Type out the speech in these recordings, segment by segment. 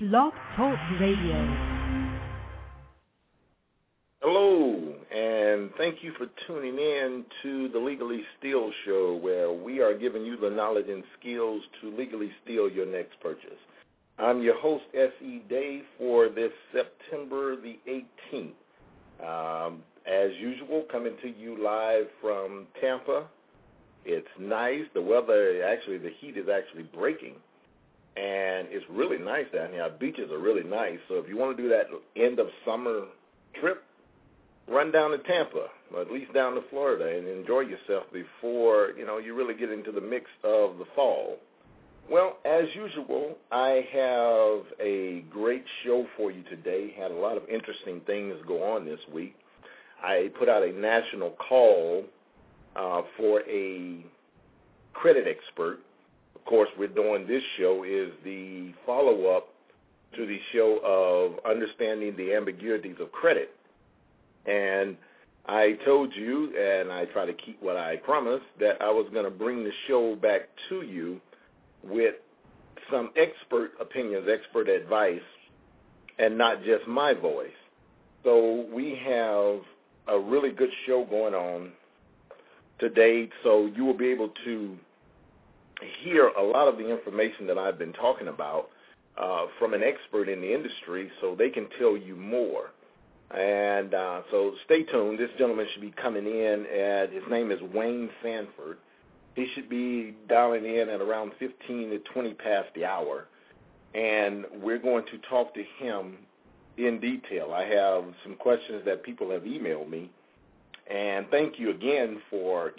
Blog Talk Radio. Hello, and thank you for tuning in to the Legally Steal Show, where we are giving you the knowledge and skills to legally steal your next purchase. I'm your host, S.E. Day, for this September the 18th. As usual, coming to you live from Tampa. It's nice. The weather, actually, the heat is actually breaking. And it's really nice down here. Our beaches are really nice. So if you want to do that end-of-summer trip, run down to Tampa, or at least down to Florida, and enjoy yourself before, you really get into the mix of the fall. Well, as usual, I have a great show for you today. Had a lot of interesting things go on this week. I put out a national call for a credit expert. Of course, we're doing this show is the follow-up to the show of understanding the ambiguities of credit. And I told you, and I try to keep what I promised, that I was going to bring the show back to you with some expert opinions, expert advice, and not just my voice. So we have a really good show going on today, so you will be able to hear a lot of the information that I've been talking about from an expert in the industry so they can tell you more. And so stay tuned. This gentleman should be coming in. His name is Wayne Sanford. He should be dialing in at around 15 to 20 past the hour. And we're going to talk to him in detail. I have some questions that people have emailed me. And thank you again for,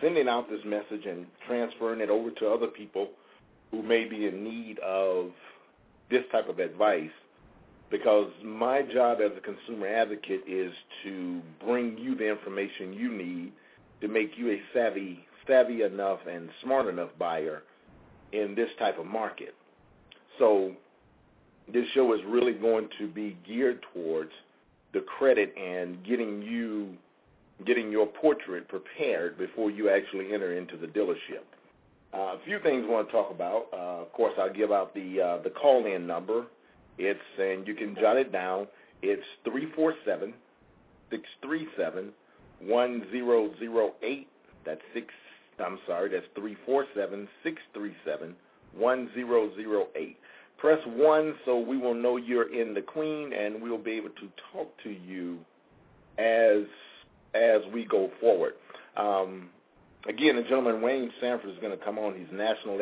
sending out this message and transferring it over to other people who may be in need of this type of advice, because my job as a consumer advocate is to bring you the information you need to make you a savvy enough and smart enough buyer in this type of market. So this show is really going to be geared towards the credit and getting your portrait prepared before you actually enter into the dealership. A few things I want to talk about. Of course, I'll give out the call-in number. And you can jot it down. It's 347-637-1008. That's 347-637-1008. Press 1 so we will know you're in the queen, and we'll be able to talk to you as we go forward. Again, the gentleman Wayne Sanford is going to come on. He's a national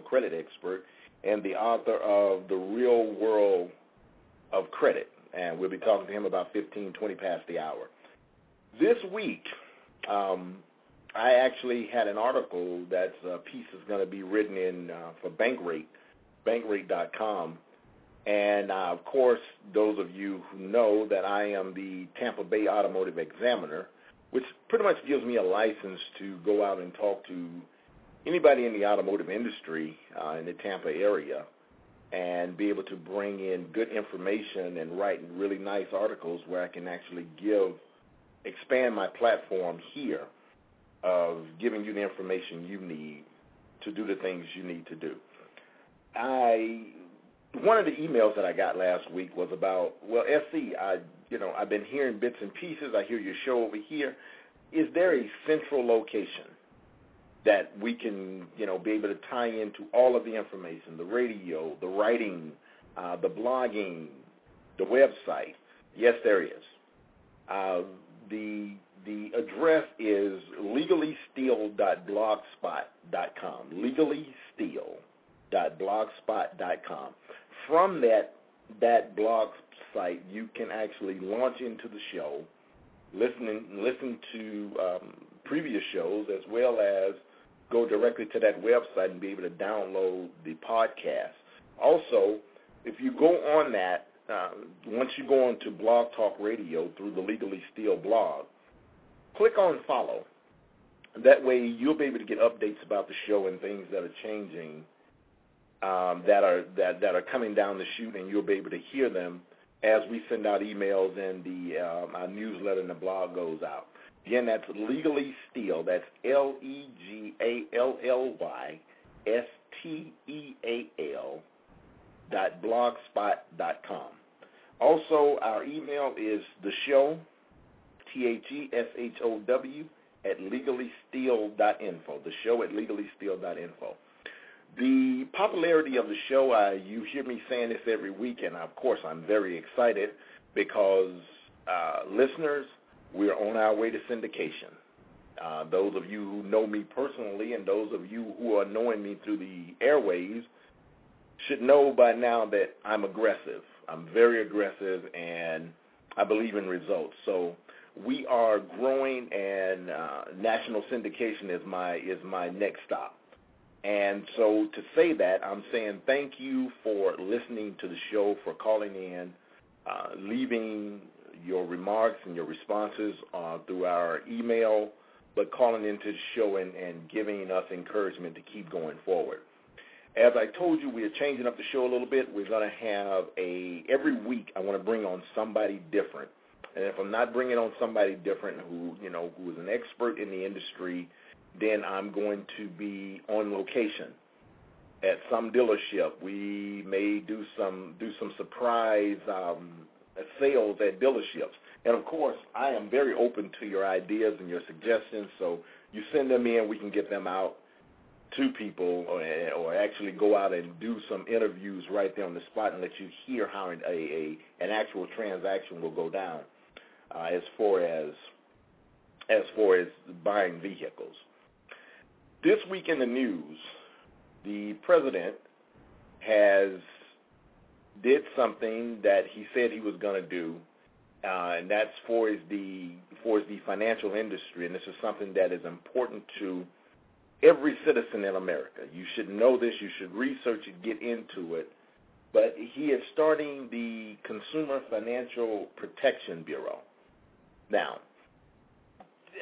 credit expert, and the author of The Real World of Credit. And we'll be talking to him about 15, 20 past the hour. This week, I actually had an article that's a piece that's going to be written in for Bankrate, bankrate.com. And, of course, those of you who know that I am the Tampa Bay Automotive Examiner, which pretty much gives me a license to go out and talk to anybody in the automotive industry in the Tampa area and be able to bring in good information and write really nice articles where I can actually expand my platform here of giving you the information you need to do the things you need to do. One of the emails that I got last week was about, well, SC, I've been hearing bits and pieces. I hear your show over here. Is there a central location that we can, be able to tie into all of the information, the radio, the writing, the blogging, the website? Yes, there is. The address is legallysteal.blogspot.com, legallysteal.blogspot.com. From that blog site, you can actually launch into the show, listen to previous shows, as well as go directly to that website and be able to download the podcast. Also, if you go on that, once you go on to Blog Talk Radio through the Legally Steal blog, click on follow. That way you'll be able to get updates about the show and things that are changing, that are coming down the chute, and you'll be able to hear them as we send out emails and our newsletter and the blog goes out. Again, that's Legally Steal. That's LEGALLYSTEAL legallysteal.blogspot.com. Also, our email is the show, THESHOW, at legallysteal.info, the show at legallysteal.info. The popularity of the show, you hear me saying this every week, and of course I'm very excited because, listeners, we're on our way to syndication. Those of you who know me personally and those of you who are knowing me through the airwaves should know by now that I'm aggressive. I'm very aggressive, and I believe in results. So we are growing, and national syndication is my next stop. And so to say that, I'm saying thank you for listening to the show, for calling in, leaving your remarks and your responses through our email, but calling into the show and giving us encouragement to keep going forward. As I told you, we are changing up the show a little bit. We're going to have every week I want to bring on somebody different. And if I'm not bringing on somebody different who is an expert in the industry, then I'm going to be on location at some dealership. We may do some surprise sales at dealerships. And, of course, I am very open to your ideas and your suggestions, so you send them in, we can get them out to people or actually go out and do some interviews right there on the spot and let you hear how an actual transaction will go down as far as buying vehicles. This week in the news, the president did something that he said he was going to do, and that's for the financial industry, and this is something that is important to every citizen in America. You should know this. You should research it, get into it. But he is starting the Consumer Financial Protection Bureau. Now,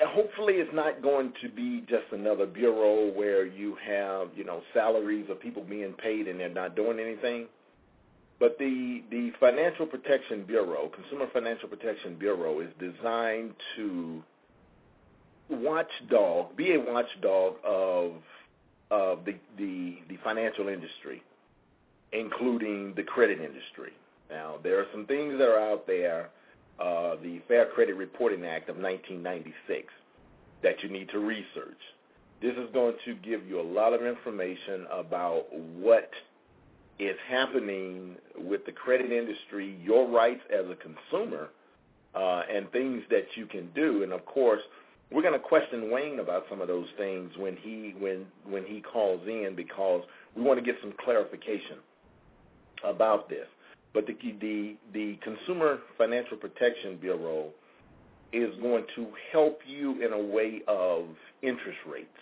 hopefully it's not going to be just another bureau where you have, salaries of people being paid and they're not doing anything. But the Financial Protection Bureau, Consumer Financial Protection Bureau, is designed to be a watchdog of the financial industry, including the credit industry. Now, there are some things that are out there, the Fair Credit Reporting Act of 1996, that you need to research. This is going to give you a lot of information about what is happening with the credit industry, your rights as a consumer, and things that you can do. And, of course, we're going to question Wayne about some of those things when he calls in, because we want to get some clarification about this. But the Consumer Financial Protection Bureau is going to help you in a way of interest rates,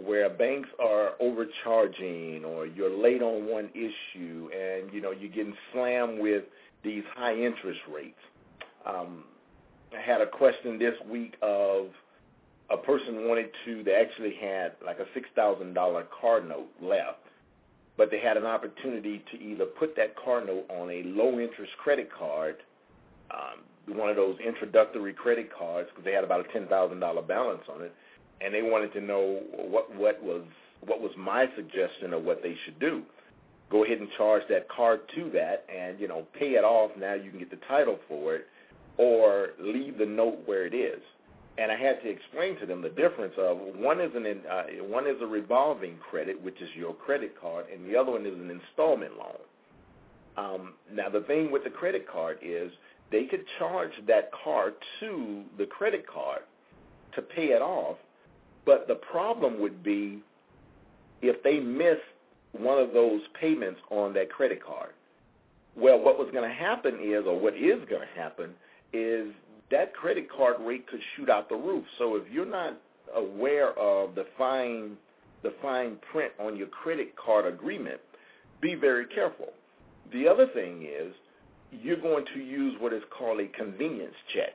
where banks are overcharging or you're late on one issue and, you're getting slammed with these high interest rates. I had a question this week of a person they actually had like a $6,000 car note left, but they had an opportunity to either put that car note on a low-interest credit card, one of those introductory credit cards, because they had about a $10,000 balance on it, and they wanted to know what was my suggestion of what they should do. Go ahead and charge that card to that and, pay it off. Now you can get the title for it, or leave the note where it is. And I had to explain to them the difference of one is a revolving credit, which is your credit card, and the other one is an installment loan. Now, the thing with the credit card is they could charge that card to the credit card to pay it off, but the problem would be if they missed one of those payments on that credit card. Well, what is going to happen is that credit card rate could shoot out the roof. So if you're not aware of the fine print on your credit card agreement, be very careful. The other thing is you're going to use what is called a convenience check.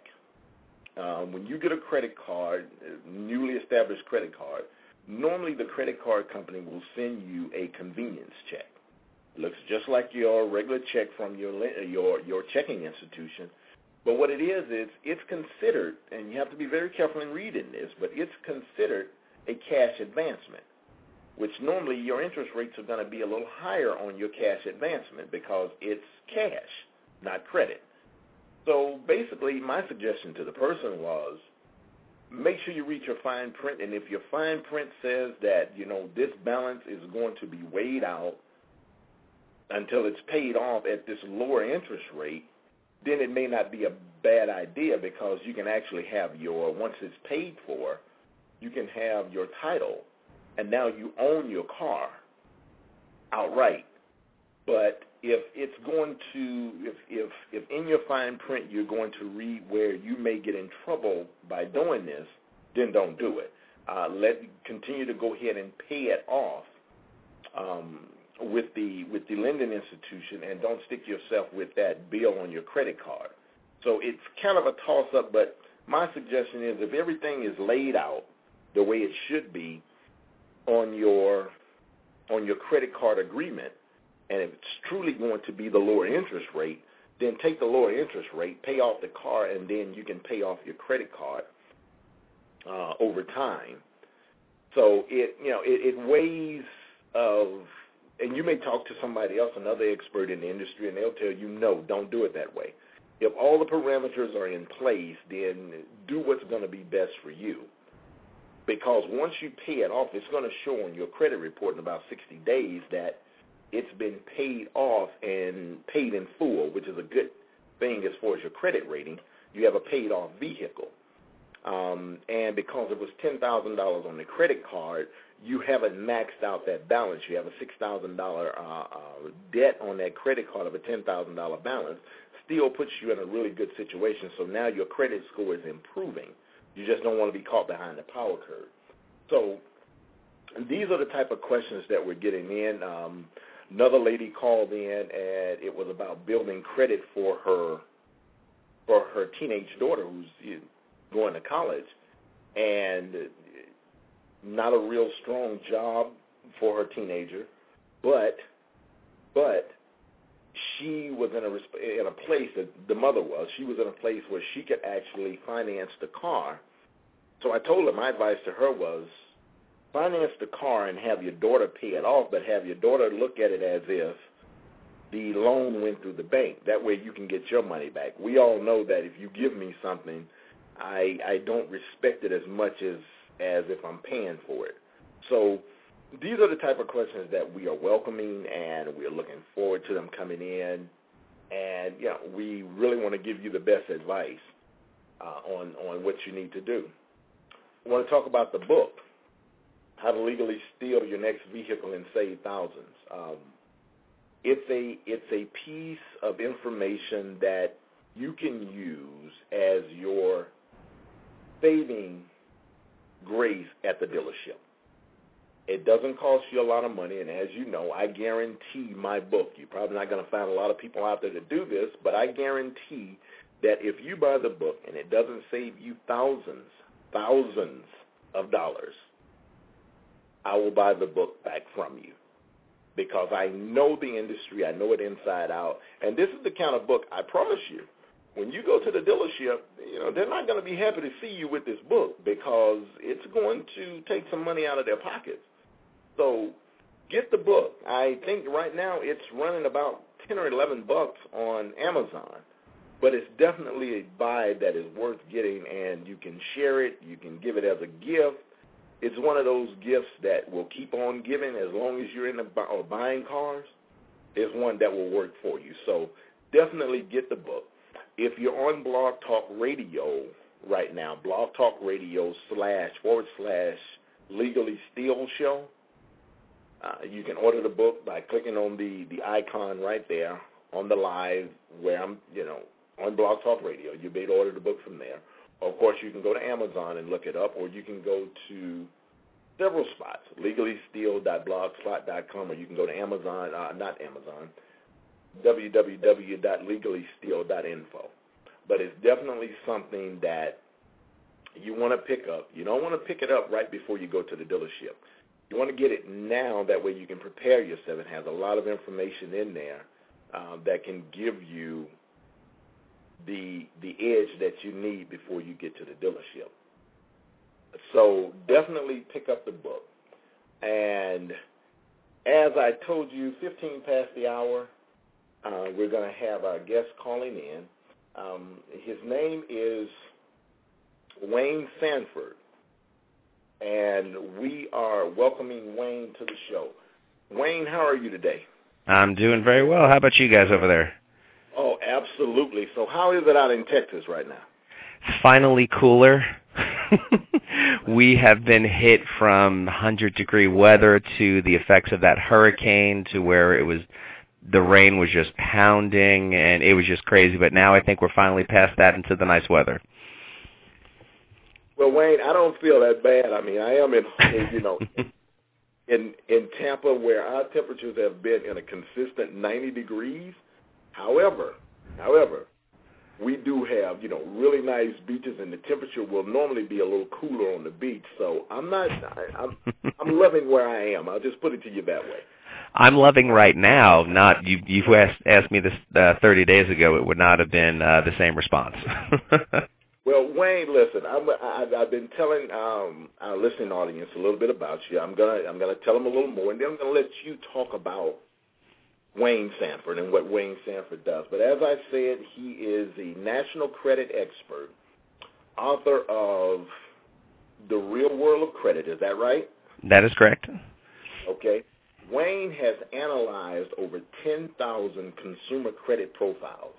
When you get a credit card, newly established credit card, normally the credit card company will send you a convenience check. Looks just like your regular check from your checking institution. But what it is it's considered, and you have to be very careful in reading this, but it's considered a cash advancement, which normally your interest rates are going to be a little higher on your cash advancement because it's cash, not credit. So basically my suggestion to the person was make sure you read your fine print, and if your fine print says that, you know, this balance is going to be weighed out until it's paid off at this lower interest rate, then it may not be a bad idea because you can actually have your, once it's paid for, you can have your title, and now you own your car outright. But if it's going to, if in your fine print you're going to read where you may get in trouble by doing this, then don't do it. Continue to go ahead and pay it off with the lending institution, and don't stick yourself with that bill on your credit card. So it's kind of a toss-up, but my suggestion is if everything is laid out the way it should be on your credit card agreement, and if it's truly going to be the lower interest rate, then take the lower interest rate, pay off the car, and then you can pay off your credit card over time. So it weighs of, and you may talk to somebody else, another expert in the industry, and they'll tell you, no, don't do it that way. If all the parameters are in place, then do what's going to be best for you. Because once you pay it off, it's going to show on your credit report in about 60 days that it's been paid off and paid in full, which is a good thing as far as your credit rating. You have a paid-off vehicle. And because it was $10,000 on the credit card, you haven't maxed out that balance. You have a $6,000 debt on that credit card of a $10,000 balance. Still puts you in a really good situation, so now your credit score is improving. You just don't want to be caught behind the power curve. So these are the type of questions that we're getting in. Another lady called in, and it was about building credit for her teenage daughter who's going to college, and not a real strong job for her teenager, but she was in a place that the mother was. She was in a place where she could actually finance the car. So I told her my advice to her was finance the car and have your daughter pay it off, but have your daughter look at it as if the loan went through the bank. That way you can get your money back. We all know that if you give me something, I don't respect it as much as if I'm paying for it. So these are the type of questions that we are welcoming, and we're looking forward to them coming in. And we really want to give you the best advice on what you need to do. I want to talk about the book, How to Legally Steal Your Next Vehicle and Save Thousands. It's a piece of information that you can use as your saving grace at the dealership. It doesn't cost you a lot of money, and as you know, I guarantee my book. You're probably not going to find a lot of people out there to do this, but I guarantee that if you buy the book and it doesn't save you thousands of dollars, I will buy the book back from you because I know the industry. I know it inside out, and this is the kind of book, I promise you, when you go to the dealership, they're not going to be happy to see you with this book because it's going to take some money out of their pockets. So get the book. I think right now it's running about $10 or $11 on Amazon, but it's definitely a buy that is worth getting, and you can share it. You can give it as a gift. It's one of those gifts that will keep on giving as long as you're in the or buying cars. It's one that will work for you. So definitely get the book. If you're on Blog Talk Radio right now, blogtalkradio.com/legally steal show, you can order the book by clicking on the icon right there on the live where I'm, on Blog Talk Radio. You'll be able to order the book from there. Of course, you can go to Amazon and look it up, or you can go to several spots, legallysteal.blogspot.com, or you can go to Amazon, www.legallysteal.info. But it's definitely something that you want to pick up. You don't want to pick it up right before you go to the dealership. You want to get it now. That way you can prepare yourself. It has a lot of information in there that can give you the edge that you need before you get to the dealership. So definitely pick up the book. And as I told you, 15 past the hour, we're going to have our guest calling in. His name is Wayne Sanford, and we are welcoming Wayne to the show. Wayne, how are you today? I'm doing very well. How about you guys over there? Oh, absolutely. So how is it out in Texas right now? It's finally cooler. We have been hit from 100-degree weather to the effects of that hurricane to where it was the rain was just pounding, and it was just crazy. But now I think we're finally past that into the nice weather. Well, Wayne, I don't feel that bad. I mean, I am in Tampa, where our temperatures have been in a consistent 90 degrees. However, we do have, really nice beaches, and the temperature will normally be a little cooler on the beach. So I'm loving where I am. I'll just put it to you that way. I'm loving right now. Not you asked me this 30 days ago, it would not have been the same response. Well, Wayne, listen, I've been telling our listening audience a little bit about you. I'm gonna tell them a little more, and then I'm gonna let you talk about Wayne Sanford and what Wayne Sanford does. But as I said, he is the national credit expert, author of The Real World of Credit. Is that right? That is correct. Okay. Wayne has analyzed over 10,000 consumer credit profiles.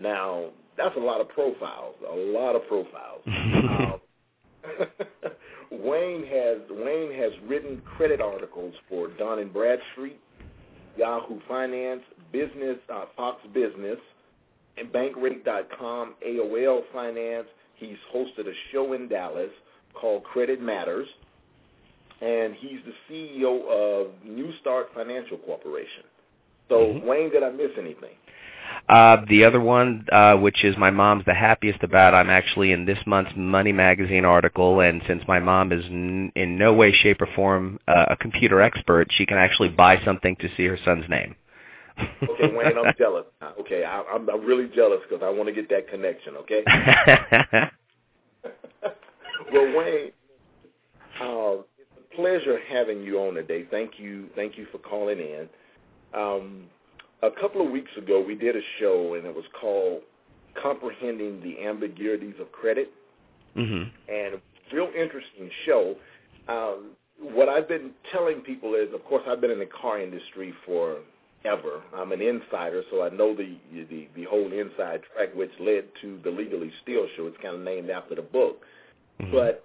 Now, that's a lot of profiles. Wayne has written credit articles for Dun & Bradstreet, Yahoo Finance, Fox Business, and Bankrate.com, AOL Finance. He's hosted a show in Dallas called Credit Matters, and he's the CEO of New Start Financial Corporation. So, Wayne, did I miss anything? The other one, which is my mom's the happiest about, I'm actually in this month's Money Magazine article, and since my mom is in no way, shape, or form a computer expert, she can actually buy something to see her son's name. Okay, Wayne, I'm jealous. Okay, I'm really jealous because I want to get that connection, okay? Well, Wayne, it's a pleasure having you on today. Thank you for calling in. A couple of weeks ago, we did a show, and it was called Comprehending the Ambiguities of Credit, and a real interesting show. What I've been telling people is, of course, I've been in the car industry forever. I'm an insider, so I know the whole inside track, which led to the Legally Steal Show. It's kind of named after the book. But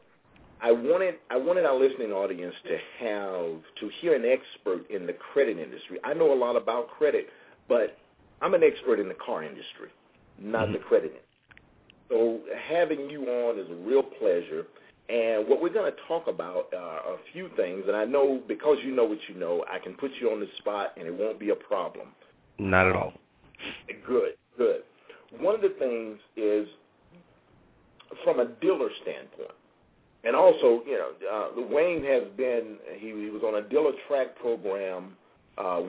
I wanted our listening audience to hear an expert in the credit industry. I know a lot about credit, but I'm an expert in the car industry, not the credit industry. So having you on is a real pleasure. And what we're going to talk about are a few things. And I know because you know what you know, I can put you on the spot and it won't be a problem. Not at all. Good. One of the things is from a dealer standpoint. And also, Wayne has been, he was on a dealer track program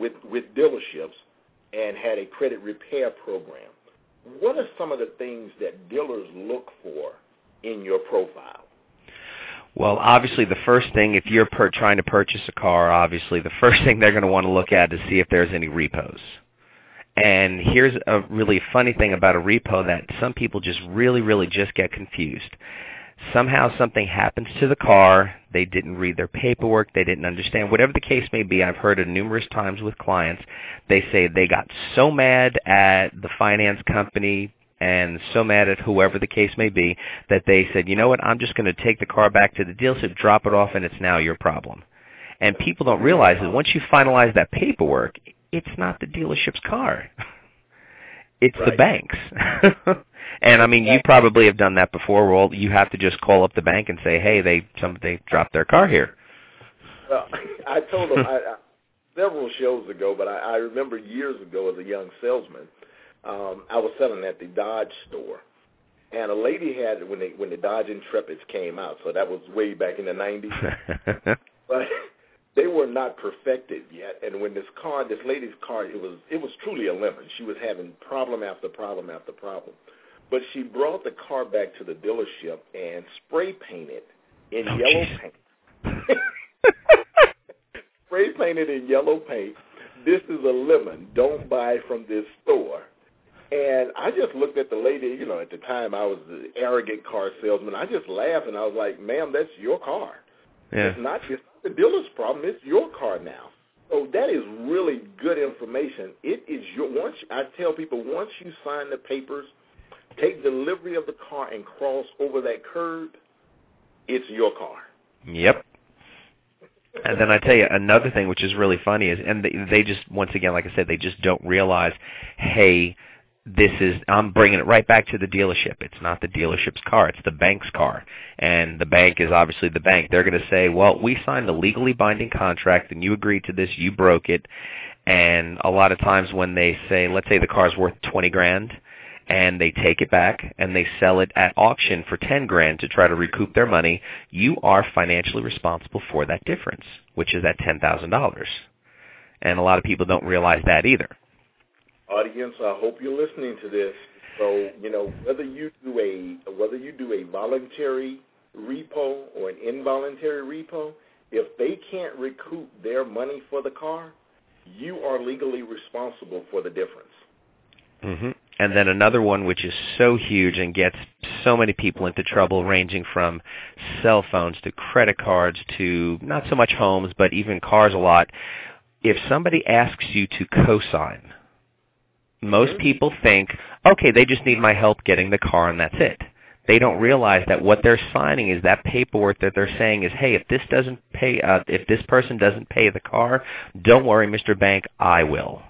with dealerships and had a credit repair program. What are some of the things that dealers look for in your profile? Well, obviously the first thing, if you're trying to purchase a car, obviously the first thing they're going to want to look at is see if there's any repos. And here's a really funny thing about a repo that some people just really, really just get confused. Somehow something happens to the car, they didn't read their paperwork, they didn't understand, whatever the case may be. I've heard it numerous times with clients. They say they got so mad at the finance company and so mad at whoever the case may be that they said, you know what, I'm just going to take the car back to the dealership, drop it off, and it's now your problem. And people don't realize that once you finalize that paperwork, it's not the dealership's car. It's right. The banks. And, I mean, you probably have done that before. Well, you have to just call up the bank and say, hey, they dropped their car here. Well, I told them several shows ago, but I remember years ago as a young salesman, I was selling at the Dodge store. And a lady had, when the Dodge Intrepids came out, so that was way back in the 90s. But they were not perfected yet, and when this lady's car, it was truly a lemon. She was having problem after problem after problem. But she brought the car back to the dealership and spray painted in yellow paint. spray painted in yellow paint. This is a lemon. Don't buy from this store. And I just looked at the lady, you know, at the time I was an arrogant car salesman. I just laughed, and I was like, ma'am, that's your car. Yeah. It's not the dealer's problem. It's your car now. So that is really good information. It is your, once I tell people, once you sign the papers, take delivery of the car and cross over that curb, it's your car. Yep. And then I tell you another thing which is really funny is, and they just, once again, like I said, they just don't realize, hey, this is, I'm bringing it right back to the dealership. It's not the dealership's car. It's the bank's car. And the bank is obviously the bank. They're going to say, well, we signed a legally binding contract, and you agreed to this. You broke it. And a lot of times when they say, let's say the car's worth $20,000, and they take it back and they sell it at auction for $10,000 to try to recoup their money, you are financially responsible for that difference, which is that $10,000. And a lot of people don't realize that either. Audience, I hope you're listening to this. So, you know, whether you do a voluntary repo or an involuntary repo, if they can't recoup their money for the car, you are legally responsible for the difference. Mm-hmm. And then another one which is so huge and gets so many people into trouble, ranging from cell phones to credit cards to not so much homes, but even cars a lot. If somebody asks you to co-sign, most people think, okay, they just need my help getting the car and that's it. They don't realize that what they're signing is that paperwork that they're saying is, hey, if this person doesn't pay the car, don't worry, Mr. Bank, I will.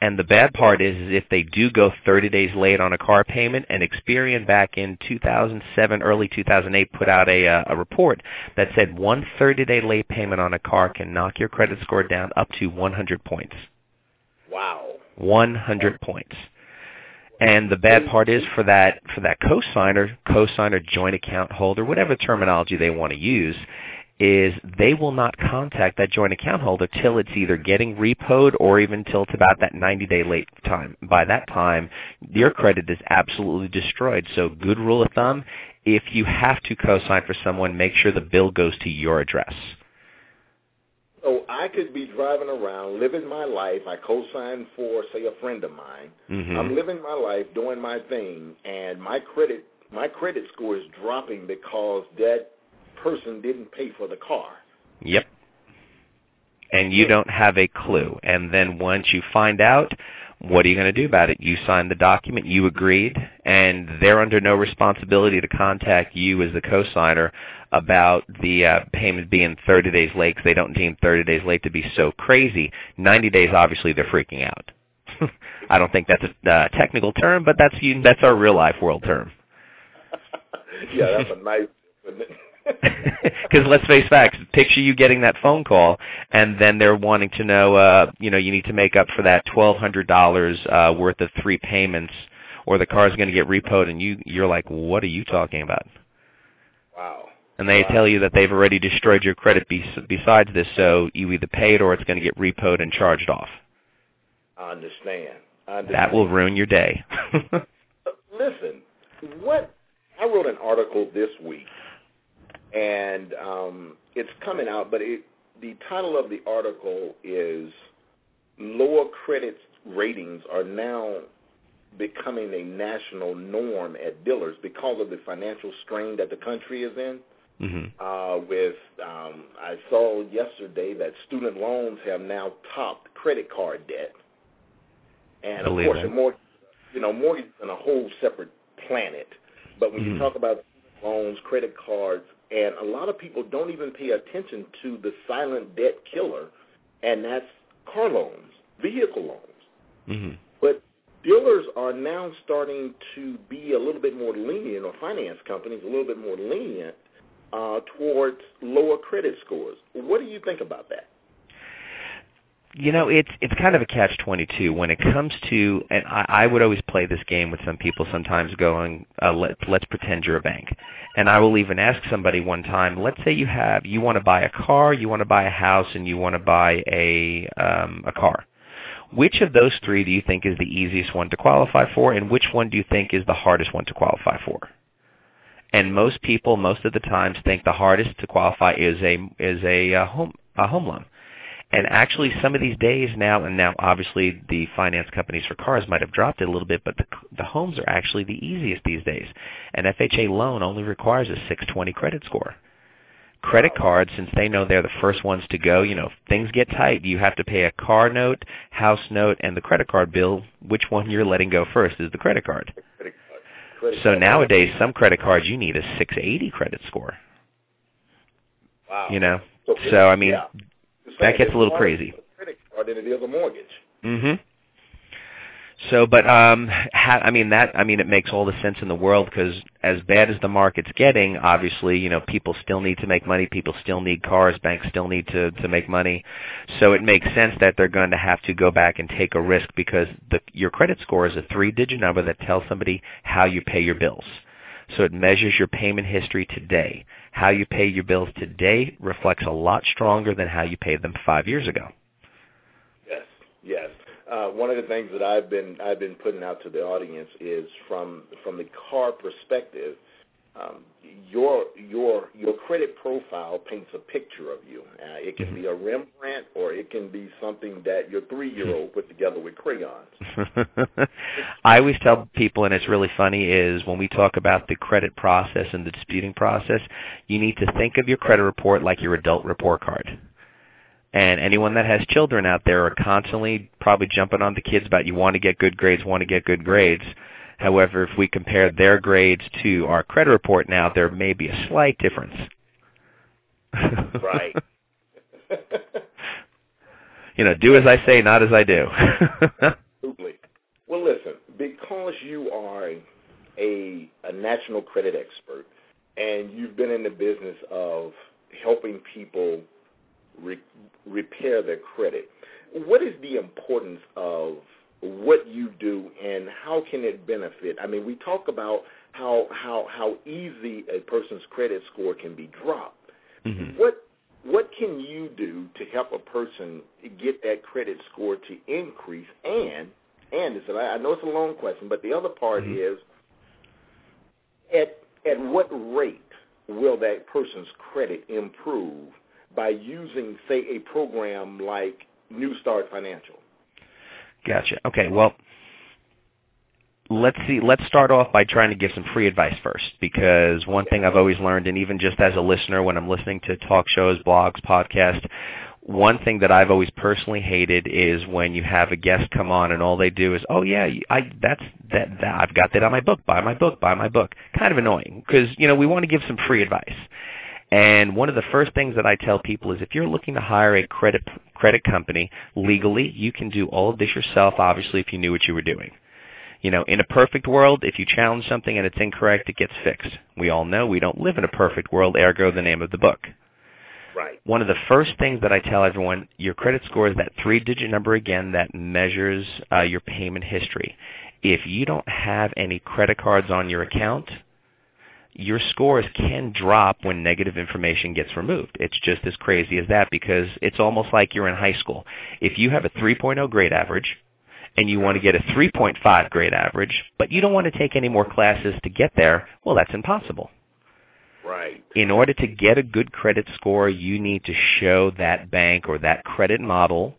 And the bad part is if they do go 30 days late on a car payment, and Experian back in 2007, early 2008, put out a report that said one 30-day late payment on a car can knock your credit score down up to 100 points. Wow. 100 points. And the bad part is for that cosigner, joint account holder, whatever terminology they want to use, is they will not contact that joint account holder till it's either getting repoed or even till it's about that 90-day late time. By that time, your credit is absolutely destroyed. So good rule of thumb, if you have to cosign for someone, make sure the bill goes to your address. So I could be driving around, living my life. I co-signed for, say, a friend of mine. Mm-hmm. I'm living my life, doing my thing, and my credit score is dropping because that person didn't pay for the car. Yep. And you don't have a clue. And then once you find out, what are you going to do about it? You signed the document, you agreed, and they're under no responsibility to contact you as the cosigner about the payment being 30 days late, because they don't deem 30 days late to be so crazy. 90 days, obviously, they're freaking out. I don't think that's a technical term, but that's our real-life world term. Yeah, that's a nice, isn't it? Because let's face facts, picture you getting that phone call, and then they're wanting to know, you need to make up for that $1,200 worth of three payments, or the car's going to get repoed, and you're like, what are you talking about? Wow. And they tell you that they've already destroyed your credit besides this, so you either pay it or it's going to get repoed and charged off. I understand. That will ruin your day. Listen, I wrote an article this week. And it's coming out, but the title of the article is Lower Credit Ratings Are Now Becoming a National Norm at Dealers because of the financial strain that the country is in. Mm-hmm. I saw yesterday that student loans have now topped credit card debt. And, of course, mortgage is on a whole separate planet. But when you talk about loans, credit cards, and a lot of people don't even pay attention to the silent debt killer, and that's car loans, vehicle loans. Mm-hmm. But dealers are now starting to be a little bit more lenient, or finance companies a little bit more lenient towards lower credit scores. What do you think about that? You know, it's kind of a catch-22 when it comes to, and I would always play this game with some people sometimes going, let's pretend you're a bank. And I will even ask somebody one time, let's say you want to buy a car, you want to buy a house, and you want to buy a car. Which of those three do you think is the easiest one to qualify for, and which one do you think is the hardest one to qualify for? And most people, most of the times, think the hardest to qualify is a home loan. And actually some of these days now, and now obviously the finance companies for cars might have dropped it a little bit, but the homes are actually the easiest these days. An FHA loan only requires a 620 credit score. Credit cards, since they know they're the first ones to go, you know, if things get tight, you have to pay a car note, house note, and the credit card bill. Which one you're letting go first is the credit card. So nowadays, some credit cards, you need a 680 credit score. Wow. You know? So I mean, yeah. That gets a little crazy. Credit card than it is a mortgage. Mm-hmm. So, but it makes all the sense in the world because as bad as the market's getting, obviously, you know, people still need to make money, people still need cars, banks still need to make money. So it makes sense that they're going to have to go back and take a risk because your credit score is a 3-digit number that tells somebody how you pay your bills. So it measures your payment history today. How you pay your bills today reflects a lot stronger than how you paid them 5 years ago. Yes, yes. One of the things that I've been putting out to the audience is from the car perspective, your credit profile paints a picture of you. It can be a Rembrandt or it can be something that your 3-year-old put together with crayons. I always tell people, and it's really funny, is when we talk about the credit process and the disputing process, you need to think of your credit report like your adult report card. And anyone that has children out there are constantly probably jumping on the kids about you want to get good grades. However, if we compare their grades to our credit report now, there may be a slight difference. Right. You know, do as I say, not as I do. Absolutely. Well, listen, because you are a national credit expert and you've been in the business of helping people repair their credit, what is the importance of what you do and how can it benefit? I mean, we talk about how easy a person's credit score can be dropped. Mm-hmm. What can you do to help a person get that credit score to increase? And I know it's a long question, but the other part is at what rate will that person's credit improve by using, say, a program like New Start Financial? Gotcha. Okay, well, let's see. Let's start off by trying to give some free advice first, because one thing I've always learned, and even just as a listener when I'm listening to talk shows, blogs, podcasts, one thing that I've always personally hated is when you have a guest come on and all they do is, oh, yeah, I've got that on my book, buy my book. Kind of annoying because, you know, we want to give some free advice. And one of the first things that I tell people is if you're looking to hire a credit company legally, you can do all of this yourself, obviously, if you knew what you were doing. You know, in a perfect world, if you challenge something and it's incorrect, it gets fixed. We all know we don't live in a perfect world, ergo the name of the book. Right. One of the first things that I tell everyone, your credit score is that 3-digit number, again, that measures your payment history. If you don't have any credit cards on your account, your scores can drop when negative information gets removed. It's just as crazy as that because it's almost like you're in high school. If you have a 3.0 grade average and you want to get a 3.5 grade average, but you don't want to take any more classes to get there, well, that's impossible. Right. In order to get a good credit score, you need to show that bank or that credit model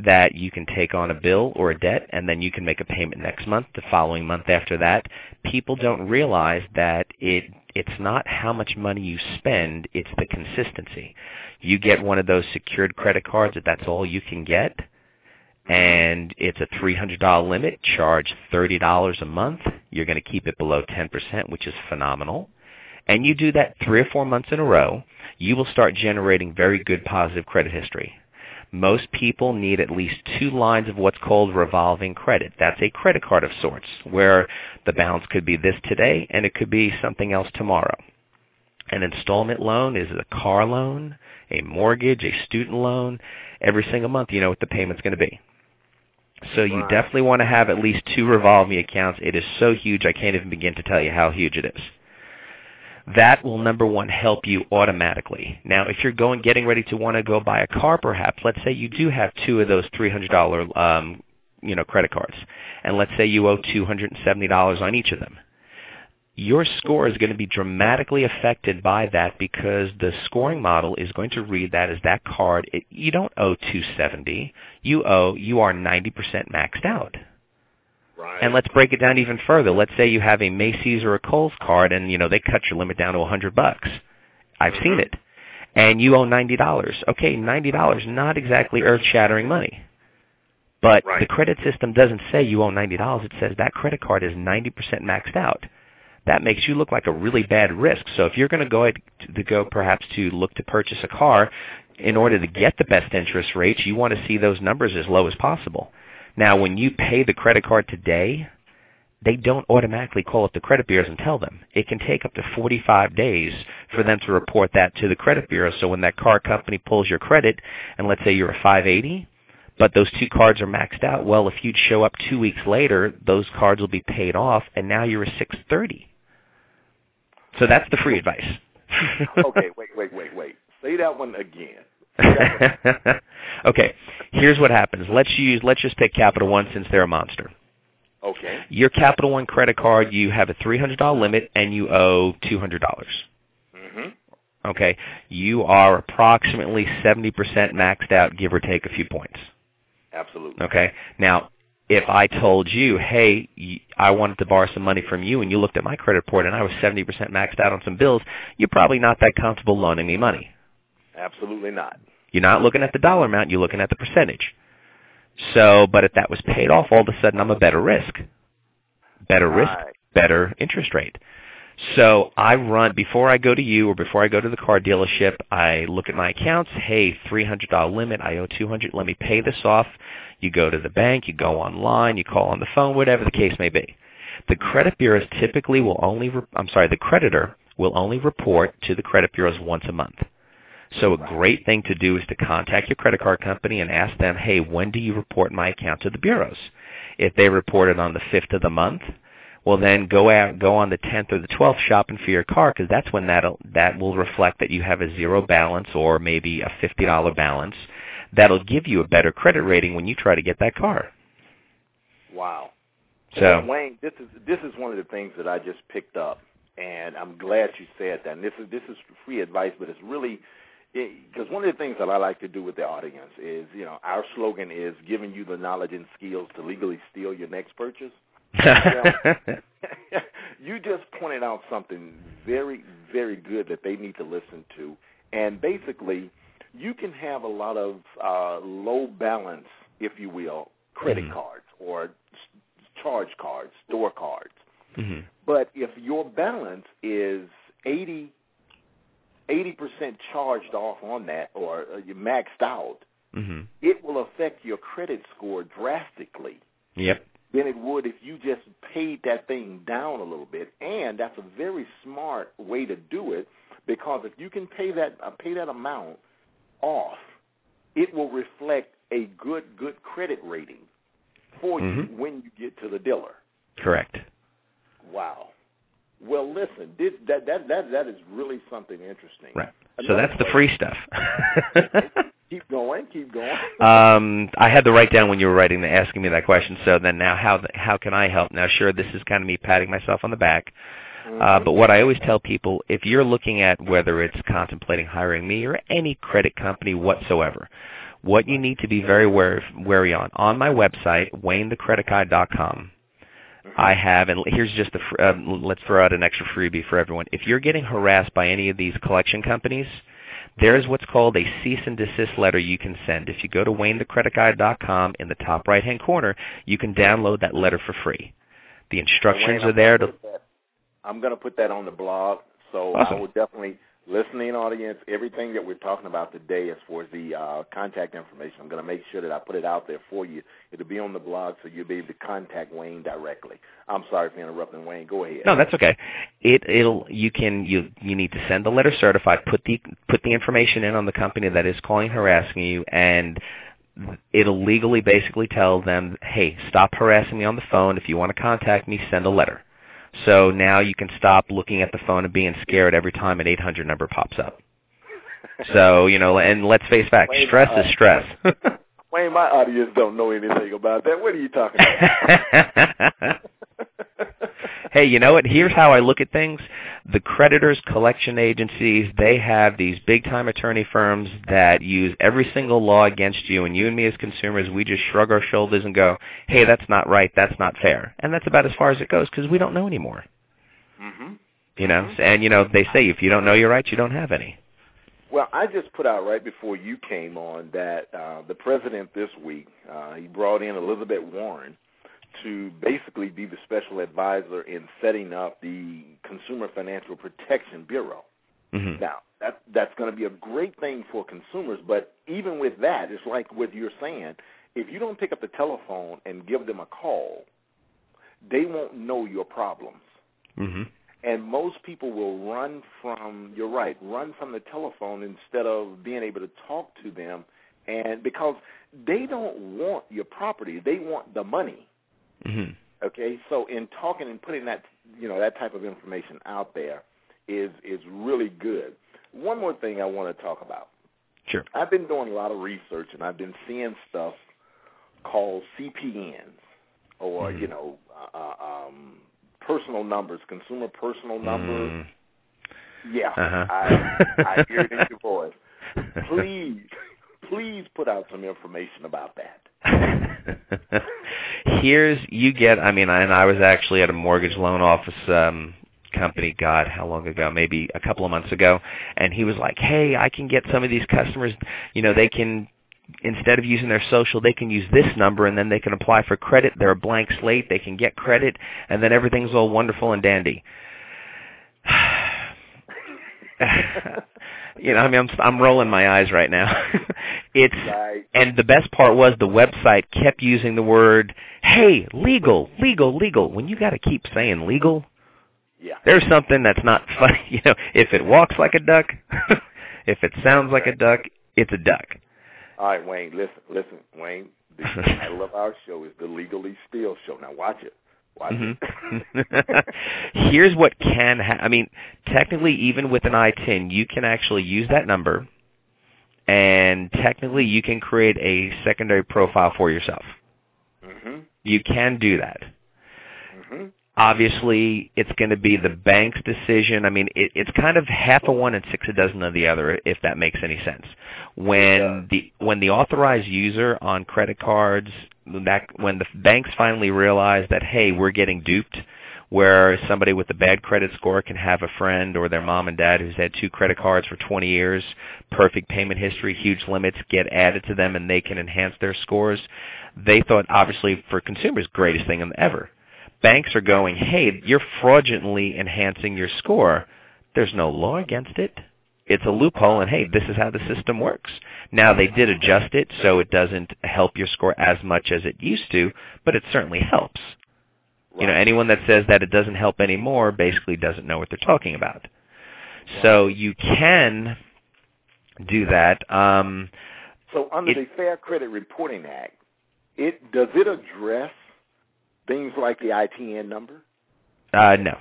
that you can take on a bill or a debt, and then you can make a payment next month, the following month after that. People don't realize that it's not how much money you spend, it's the consistency. You get one of those secured credit cards that that's all you can get, and it's a $300 limit, charge $30 a month. You're going to keep it below 10%, which is phenomenal. And you do that 3 or 4 months in a row, you will start generating very good positive credit history. Most people need at least 2 lines of what's called revolving credit. That's a credit card of sorts where the balance could be this today and it could be something else tomorrow. An installment loan is a car loan, a mortgage, a student loan. Every single month you know what the payment's going to be. So you definitely want to have at least 2 revolving accounts. It is so huge I can't even begin to tell you how huge it is. That will, number one, help you automatically. Now, if you're getting ready to want to go buy a car, perhaps, let's say you do have 2 of those $300 credit cards, and let's say you owe $270 on each of them. your score is going to be dramatically affected by that, because the scoring model is going to read that as that card, you don't owe 270. You are 90% maxed out. Right. And let's break it down even further. Let's say you have a Macy's or a Kohl's card, and they cut your limit down to $100. I've seen it. And you owe $90. Okay, $90, not exactly earth-shattering money. But the credit system doesn't say you owe $90. It says that credit card is 90% maxed out. That makes you look like a really bad risk. So if you're going to go perhaps to look to purchase a car, in order to get the best interest rates, you want to see those numbers as low as possible. Now, when you pay the credit card today, they don't automatically call up the credit bureaus and tell them. It can take up to 45 days for them to report that to the credit bureau. So when that car company pulls your credit, and let's say you're a 580, but those two cards are maxed out, well, if you'd show up 2 weeks later, those cards will be paid off, and now you're a 630. So that's the free advice. Okay, wait. Say that one again. Okay, here's what happens. Let's just pick Capital One, since they're a monster. Okay. Your Capital One credit card, you have a $300 limit, and you owe $200. Mm-hmm. Okay, you are approximately 70% maxed out, give or take a few points. Absolutely. Okay, now if I told you, hey, I wanted to borrow some money from you, and you looked at my credit report and I was 70% maxed out on some bills, you're probably not that comfortable loaning me money. Absolutely not. You're not looking at the dollar amount, you're looking at the percentage. So, but if that was paid off, all of a sudden I'm a better risk. Better risk, better interest rate. So I run, before I go to you or before I go to the car dealership, I look at my accounts. Hey, $300 limit, I owe $200, let me pay this off. You go to the bank, you go online, you call on the phone, whatever the case may be. The credit bureaus typically will only, the creditor will only report to the credit bureaus once a month. So a great thing to do is to contact your credit card company and ask them, hey, when do you report my account to the bureaus? If they report it on the 5th of the month, well, then go on the 10th or the 12th shopping for your car, because that's when that will reflect that you have a zero balance or maybe a $50 balance. That'll give you a better credit rating when you try to get that car. Wow. So Wayne, this is one of the things that I just picked up, and I'm glad you said that. And this is free advice, but it's really, because one of the things that I like to do with the audience is, our slogan is giving you the knowledge and skills to legally steal your next purchase. You just pointed out something very, very good that they need to listen to. And basically, you can have a lot of low balance, if you will, credit cards or charge cards, store cards. Mm-hmm. But if your balance is 80% charged off on that, or you maxed out, it will affect your credit score drastically. Yep. Than it would if you just paid that thing down a little bit. And that's a very smart way to do it, because if you can pay that amount off, it will reflect a good credit rating for you when you get to the dealer. Correct. Wow. Well, listen, that is really something interesting. Right. So that's the free stuff. Keep going. I had to write down when you were asking me that question. So then now, how can I help? Now, sure, this is kind of me patting myself on the back. But what I always tell people, if you're looking at whether it's contemplating hiring me or any credit company whatsoever, what you need to be very wary on my website, waynethecreditguide.com, I have, and here's just let's throw out an extra freebie for everyone. If you're getting harassed by any of these collection companies, there is what's called a cease and desist letter you can send. If you go to waynethecreditguide.com, in the top right-hand corner, you can download that letter for free. The instructions are there. I'm going to put that on the blog, so awesome. I will definitely, listening audience, everything that we're talking about today as far as the contact information, I'm going to make sure that I put it out there for you. It'll be on the blog, so you'll be able to contact Wayne directly. I'm sorry for interrupting, Wayne. Go ahead. No, that's okay. You need to send the letter certified. Put the information in on the company that is calling, harassing you, and it'll legally basically tell them, hey, stop harassing me on the phone. If you want to contact me, send a letter. So now you can stop looking at the phone and being scared every time an 800 number pops up. So, and let's face facts, stress is stress. Wayne, my audience don't know anything about that. What are you talking about? hey, you know what? Here's how I look at things. The creditors, collection agencies, they have these big-time attorney firms that use every single law against you, and you and me as consumers, we just shrug our shoulders and go, hey, that's not right, that's not fair. And that's about as far as it goes because we don't know anymore. Mm-hmm. You know, and, you know, they say if you don't know your rights, you don't have any. Well, I just put out right before you came on that the president this week, he brought in Elizabeth Warren to basically be the special advisor in setting up the Consumer Financial Protection Bureau. Mm-hmm. Now, that's going to be a great thing for consumers, but even with that, it's like what you're saying. If you don't pick up the telephone and give them a call, they won't know your problems. Mm-hmm. And most people will run from the telephone instead of being able to talk to them, and because they don't want your property. They want the money. Mm-hmm. Okay? So in talking and putting that, you know, that type of information out there is really good. One more thing I want to talk about. Sure. I've been doing a lot of research, and I've been seeing stuff called CPNs or, mm-hmm. you know, personal numbers, consumer personal numbers. Mm. Yeah, uh-huh. I hear it in your voice. Please put out some information about that. I was actually at a mortgage loan office company, God, how long ago, maybe a couple of months ago, and he was like, hey, I can get some of these customers, you know, they can, instead of using their social, they can use this number, and then they can apply for credit. They're a blank slate. They can get credit, and then everything's all wonderful and dandy. You know, I mean, I'm rolling my eyes right now. It's right. And the best part was the website kept using the word, hey, legal. When you got to keep saying legal, yeah. There's something that's not funny. You know, if it walks like a duck, if it sounds like a duck, it's a duck. All right, Wayne, listen, Wayne, the title of our show is The Legally Steal Show. Now watch it. Watch it. Here's what can happen. I mean, technically, even with an ITIN, you can actually use that number, and technically you can create a secondary profile for yourself. Mm-hmm. You can do that. Mm-hmm. Obviously, it's going to be the bank's decision. I mean, it's kind of half a one and six a dozen of the other, if that makes any sense. When the authorized user on credit cards, when the banks finally realize that, hey, we're getting duped, where somebody with a bad credit score can have a friend or their mom and dad who's had two credit cards for 20 years, perfect payment history, huge limits, get added to them, and they can enhance their scores. They thought, obviously, for consumers, greatest thing ever. Banks are going, hey, you're fraudulently enhancing your score. There's no law against it. It's a loophole, and hey, this is how the system works. Now, they did adjust it, so it doesn't help your score as much as it used to, but it certainly helps. Right. You know, anyone that says that it doesn't help anymore basically doesn't know what they're talking about. Right. So you can do that. So under the Fair Credit Reporting Act, does it address things like the ITN number? No.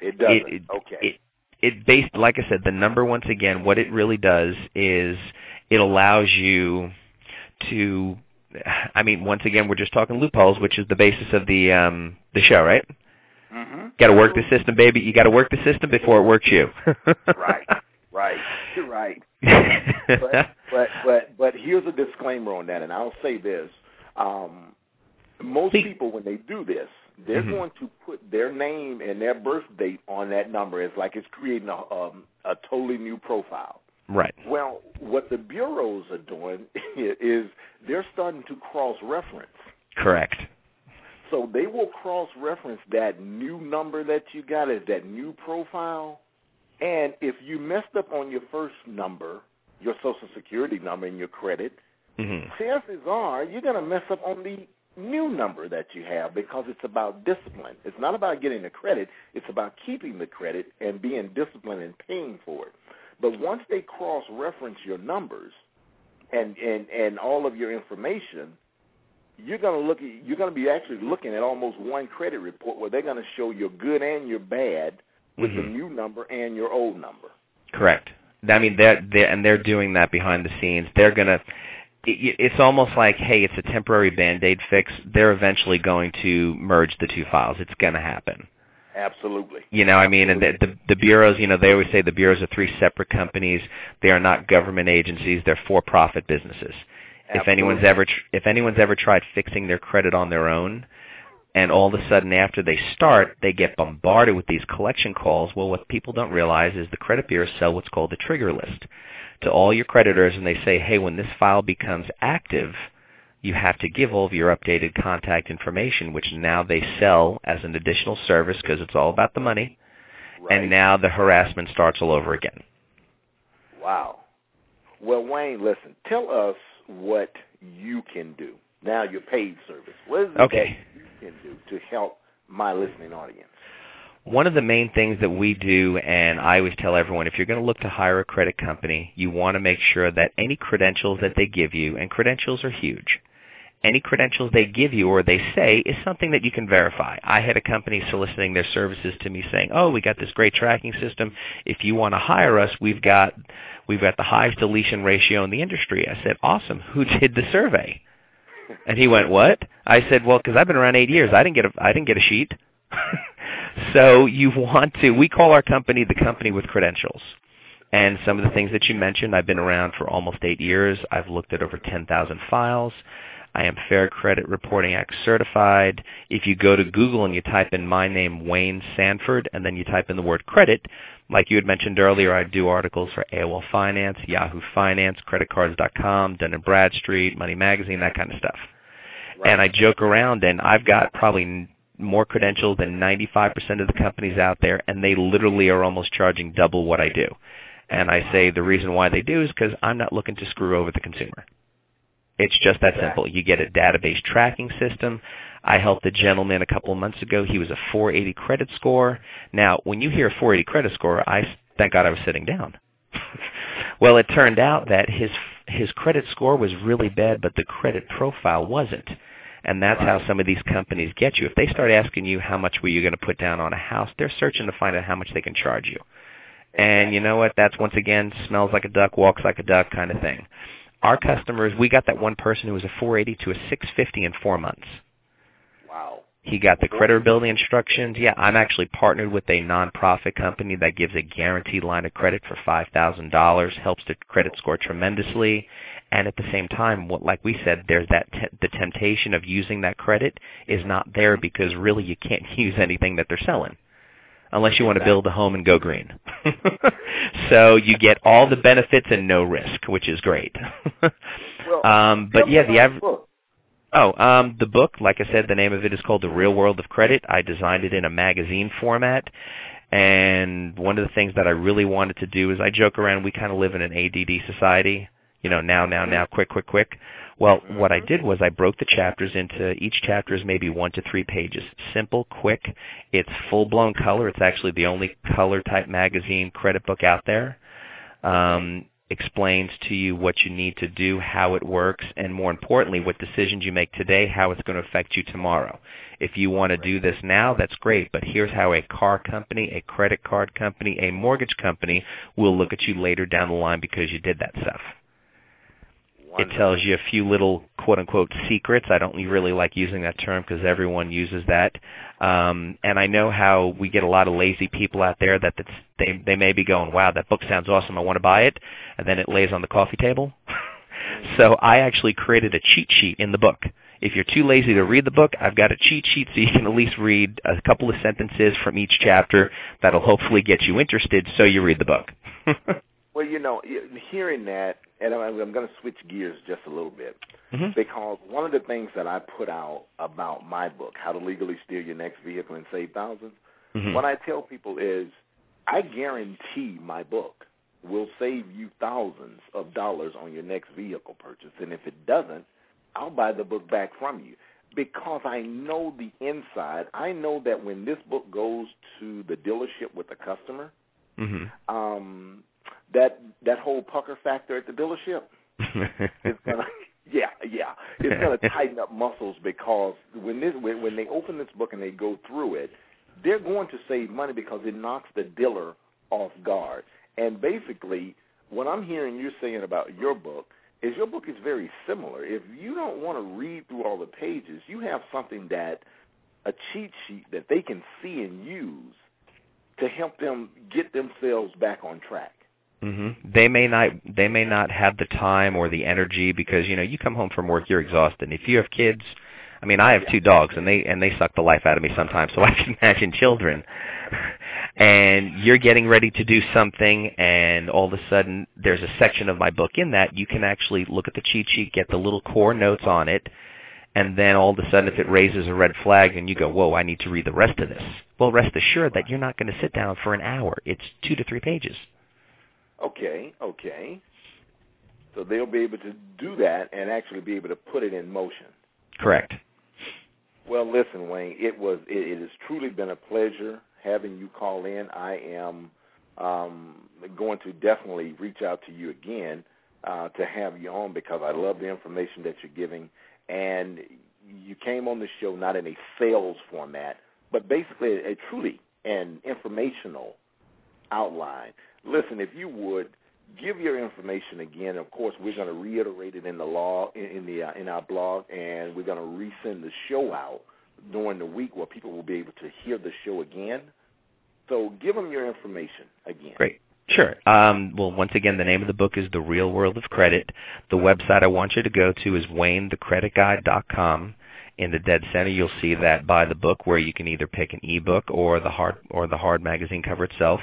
It doesn't. Okay. It based, like I said, the number, once again, what it really does is it allows you to, I mean, once again, we're just talking loopholes, which is the basis of the show, right? Mm-hmm. Got to work the system, baby. You got to work the system before it works you. Right. You're right. But here's a disclaimer on that, and I'll say this. Most people, when they do this, they're mm-hmm. going to put their name and their birth date on that number. It's like it's creating a totally new profile. Right. Well, what the bureaus are doing is they're starting to cross-reference. Correct. So they will cross-reference that new number that you got as that new profile. And if you messed up on your first number, your Social Security number and your credit, mm-hmm. chances are you're going to mess up on the new number that you have, because it's about discipline. It's not about getting the credit. It's about keeping the credit and being disciplined and paying for it. But once they cross-reference your numbers and all of your information, you're going to be actually looking at almost one credit report where they're going to show your good and your bad with mm-hmm. the new number and your old number. Correct. I mean, they're doing that behind the scenes. They're going to... It's almost like, hey, it's a temporary Band-Aid fix. They're eventually going to merge the two files. It's going to happen. Absolutely. You know, I mean, and the bureaus, you know, they always say the bureaus are three separate companies. They are not government agencies. They're for-profit businesses. Absolutely. If anyone's ever tried fixing their credit on their own, and all of a sudden after they start, they get bombarded with these collection calls. Well, what people don't realize is the credit bureaus sell what's called the trigger list to all your creditors, and they say, hey, when this file becomes active, you have to give all of your updated contact information, which now they sell as an additional service because it's all about the money. Right. And now the harassment starts all over again. Wow. Well, Wayne, listen, tell us what you can do. Now your paid service. What is it that you can do to help my listening audience? One of the main things that we do, and I always tell everyone, if you're going to look to hire a credit company, you want to make sure that any credentials that they give you, and credentials are huge, any credentials they give you or they say is something that you can verify. I had a company soliciting their services to me saying, oh, we got this great tracking system. If you want to hire us, we've got the highest deletion ratio in the industry. I said, awesome. Who did the survey? And he went, what? I said, well, because I've been around 8 years. I didn't get a sheet. So you want to, we call our company the company with credentials. And some of the things that you mentioned, I've been around for almost 8 years. I've looked at over 10,000 files. I am Fair Credit Reporting Act certified. If you go to Google and you type in my name, Wayne Sanford, and then you type in the word credit, like you had mentioned earlier, I do articles for AOL Finance, Yahoo Finance, CreditCards.com, Dun & Bradstreet, Money Magazine, that kind of stuff. Right. And I joke around, and I've got probably more credentials than 95% of the companies out there, and they literally are almost charging double what I do. And I say the reason why they do is because I'm not looking to screw over the consumer. It's just that simple. You get a database tracking system. I helped a gentleman a couple of months ago. He was a 480 credit score. Now, when you hear a 480 credit score, thank God I was sitting down. Well, it turned out that his credit score was really bad, but the credit profile wasn't. And that's how some of these companies get you. If they start asking you how much were you going to put down on a house, they're searching to find out how much they can charge you. And you know what? That's, once again, smells like a duck, walks like a duck kind of thing. Our customers, we got that one person who was a 480 to a 650 in 4 months. Wow. He got the creditability instructions. Yeah, I'm actually partnered with a nonprofit company that gives a guaranteed line of credit for $5,000, helps the credit score tremendously. And at the same time, like we said, there's the temptation of using that credit is not there because really you can't use anything that they're selling unless you want to build a home and go green. So you get all the benefits and no risk, which is great. The book, like I said, the name of it is called The Real World of Credit. I designed it in a magazine format. And one of the things that I really wanted to do is I joke around, we kind of live in an ADD society. You know, now, quick. Well, what I did was I broke the chapters into each chapter is maybe 1 to 3 pages. Simple, quick. It's full-blown color. It's actually the only color-type magazine credit book out there. Explains to you what you need to do, how it works, and more importantly, what decisions you make today, how it's going to affect you tomorrow. If you want to do this now, that's great, but here's how a car company, a credit card company, a mortgage company will look at you later down the line because you did that stuff. It tells you a few little quote-unquote secrets. I don't really like using that term because everyone uses that. And I know how we get a lot of lazy people out there that they may be going, wow, that book sounds awesome, I want to buy it, and then it lays on the coffee table. So I actually created a cheat sheet in the book. If you're too lazy to read the book, I've got a cheat sheet so you can at least read a couple of sentences from each chapter that will hopefully get you interested so you read the book. Well, you know, hearing that, and I'm going to switch gears just a little bit, because one of the things that I put out about my book, How to Legally Steal Your Next Vehicle and Save Thousands, what I tell people is I guarantee my book will save you thousands of dollars on your next vehicle purchase, and if it doesn't, I'll buy the book back from you because I know the inside. I know that when this book goes to the dealership with the customer, that whole pucker factor at the dealership is gonna tighten up muscles because when they open this book and they go through it, they're going to save money because it knocks the dealer off guard. And basically, what I'm hearing you saying about your book is your book is very similar. If you don't want to read through all the pages, you have something that a cheat sheet that they can see and use to help them get themselves back on track. Mm-hmm. They may not have the time or the energy because, you know, you come home from work, you're exhausted. And if you have kids, I mean, I have two dogs, and they suck the life out of me sometimes, so I can imagine children. And you're getting ready to do something, and all of a sudden there's a section of my book in that you can actually look at the cheat sheet, get the little core notes on it, and then all of a sudden if it raises a red flag and you go, whoa, I need to read the rest of this. Well, rest assured that you're not going to sit down for an hour. It's 2 to 3 pages. Okay. So they'll be able to do that and actually be able to put it in motion. Correct. Well, listen, Wayne, it has truly been a pleasure having you call in. I am going to definitely reach out to you again to have you on because I love the information that you're giving. And you came on the show not in a sales format, but basically a truly an informational outline. Listen, if you would, give your information again. Of course, we're going to reiterate it in the law in our blog, and we're going to resend the show out during the week where people will be able to hear the show again. So give them your information again. Great. Sure. Well, once again, the name of the book is The Real World of Credit. The website I want you to go to is waynethecreditguide.com. In the dead center, you'll see that buy the book where you can either pick an e-book or the hard magazine cover itself.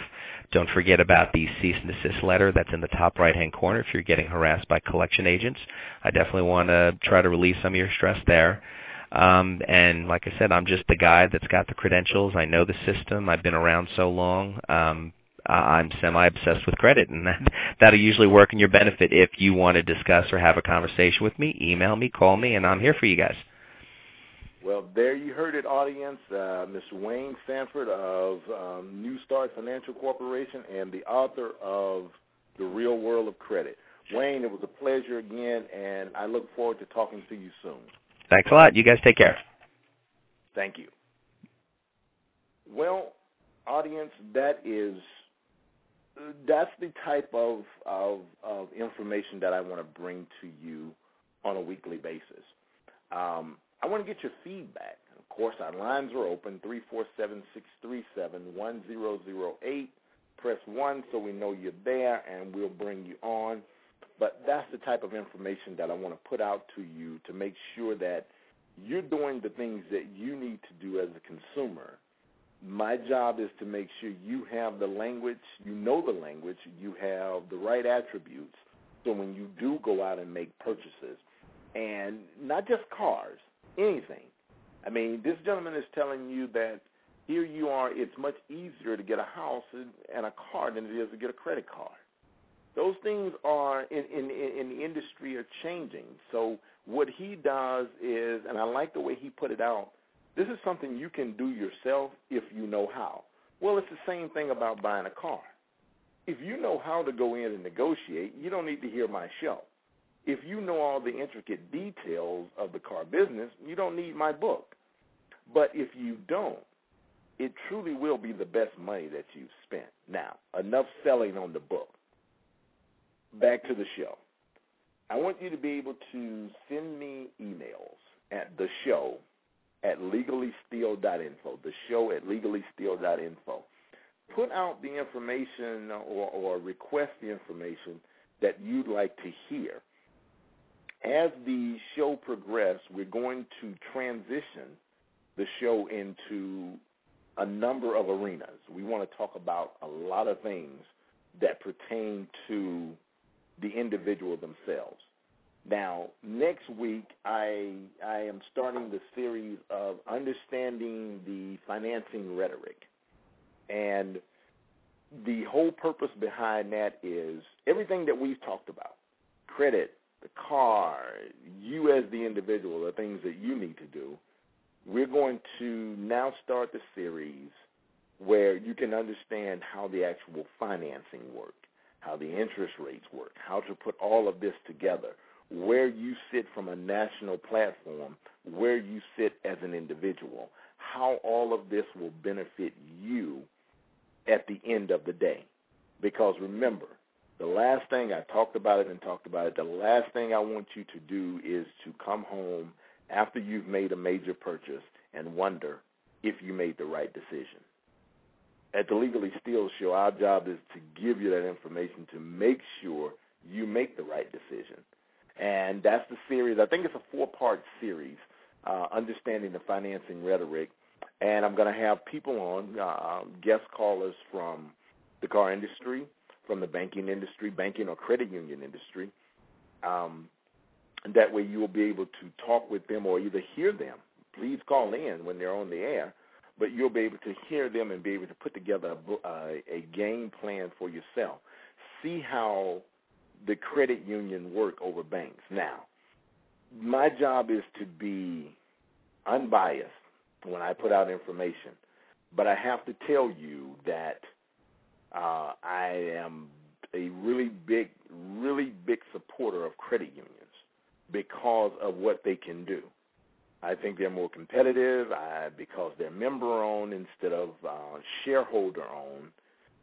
Don't forget about the cease and desist letter that's in the top right-hand corner if you're getting harassed by collection agents. I definitely want to try to relieve some of your stress there. And like I said, I'm just the guy that's got the credentials. I know the system. I've been around so long. I'm semi-obsessed with credit, and that'll usually work in your benefit. If you want to discuss or have a conversation with me, email me, call me, and I'm here for you guys. Well, there you heard it, audience. Mr. Wayne Sanford of New Start Financial Corporation and the author of The Real World of Credit. Wayne, it was a pleasure again, and I look forward to talking to you soon. Thanks a lot. You guys take care. Thank you. Well, audience, that's the type of information that I want to bring to you on a weekly basis. I want to get your feedback. Of course, our lines are open, 347-637-1008. Press 1 so we know you're there, and we'll bring you on. But that's the type of information that I want to put out to you to make sure that you're doing the things that you need to do as a consumer. My job is to make sure you have the language, you know the language, you have the right attributes, so when you do go out and make purchases, and not just cars, anything. I mean, this gentleman is telling you that here you are, it's much easier to get a house and a car than it is to get a credit card. Those things are, in the industry, are changing. So what he does is, and I like the way he put it out, this is something you can do yourself if you know how. Well, it's the same thing about buying a car. If you know how to go in and negotiate, you don't need to hear my show. If you know all the intricate details of the car business, you don't need my book. But if you don't, it truly will be the best money that you've spent. Now, enough selling on the book. Back to the show. I want you to be able to send me emails at the show at legallysteal.info, the show at legallysteal.info. Put out the information or request the information that you'd like to hear. As the show progresses, we're going to transition the show into a number of arenas. We want to talk about a lot of things that pertain to the individual themselves. Now, next week, I am starting the series of understanding the financing rhetoric. And the whole purpose behind that is everything that we've talked about, credit, the car, you as the individual, the things that you need to do. We're going to now start the series where you can understand how the actual financing works, how the interest rates work, how to put all of this together, where you sit from a national platform, where you sit as an individual, how all of this will benefit you at the end of the day. Because remember, the last thing I talked about it, the last thing I want you to do is to come home after you've made a major purchase and wonder if you made the right decision. At the Legally Steal Show, our job is to give you that information to make sure you make the right decision. And that's the series. I think it's a four-part series, Understanding the Financing Rhetoric. And I'm going to have people on, guest callers from the car industry, from the banking industry, banking or credit union industry. And that way you will be able to talk with them or either hear them. Please call in when they're on the air, but you'll be able to hear them and be able to put together a game plan for yourself. See how the credit union work over banks. Now, my job is to be unbiased when I put out information, but I have to tell you that I am a really big supporter of credit unions because of what they can do. I think they're more competitive because they're member-owned instead of shareholder-owned.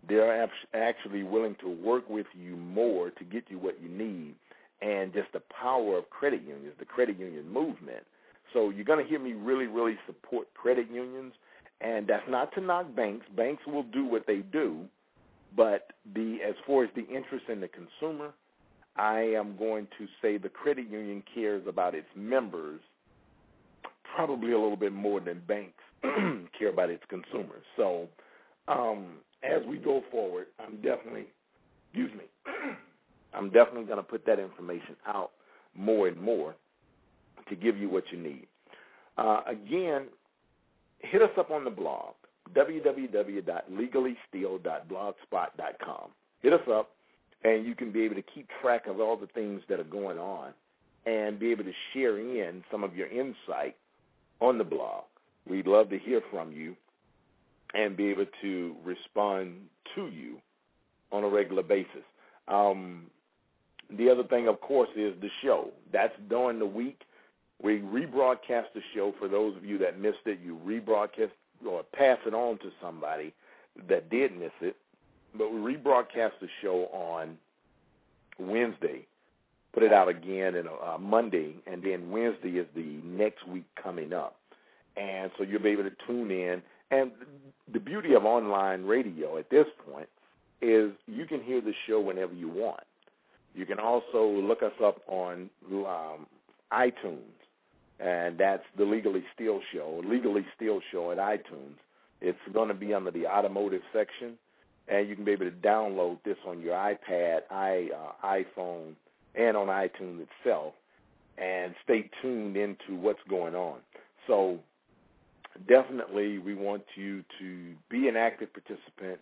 They're actually willing to work with you more to get you what you need, and just the power of credit unions, the credit union movement. So you're going to hear me really, really support credit unions, and that's not to knock banks. Banks will do what they do, but as far as the interest in the consumer, I am going to say the credit union cares about its members probably a little bit more than banks care about its consumers. So as we go forward, I'm definitely going to put that information out more and more to give you what you need. Again, hit us up on the blog, www.legallysteal.blogspot.com. Hit us up, and you can be able to keep track of all the things that are going on and be able to share in some of your insight on the blog. We'd love to hear from you and be able to respond to you on a regular basis. The other thing, of course, is the show. That's during the week. We rebroadcast the show. For those of you that missed it, you rebroadcast or pass it on to somebody that did miss it. But we rebroadcast the show on Wednesday, put it out again on Monday, and then Wednesday is the next week coming up. And so you'll be able to tune in. And the beauty of online radio at this point is you can hear the show whenever you want. You can also look us up on iTunes, and that's the Legally Steal Show, Legally Steal Show at iTunes. It's going to be under the automotive section, and you can be able to download this on your iPad, iPhone, and on iTunes itself, and stay tuned into what's going on. So definitely we want you to be an active participant,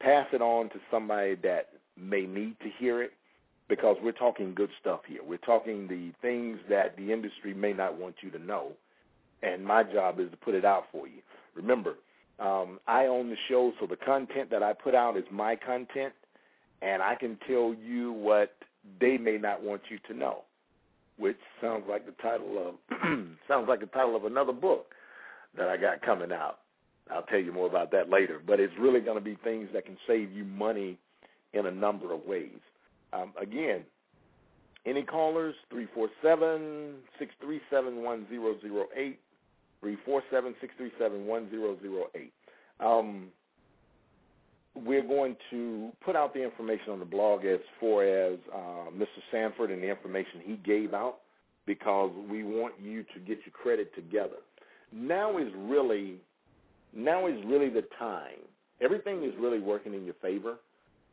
pass it on to somebody that may need to hear it, because we're talking good stuff here. We're talking the things that the industry may not want you to know, and my job is to put it out for you. Remember, I own the show, so the content that I put out is my content, and I can tell you what they may not want you to know, which sounds like the title of another book that I got coming out. I'll tell you more about that later, but it's really going to be things that can save you money in a number of ways. Again, any callers, 347-637-1008, 347-637-1008. We're going to put out the information on the blog as far as Mr. Sanford and the information he gave out, because we want you to get your credit together. Now is really the time. Everything is really working in your favor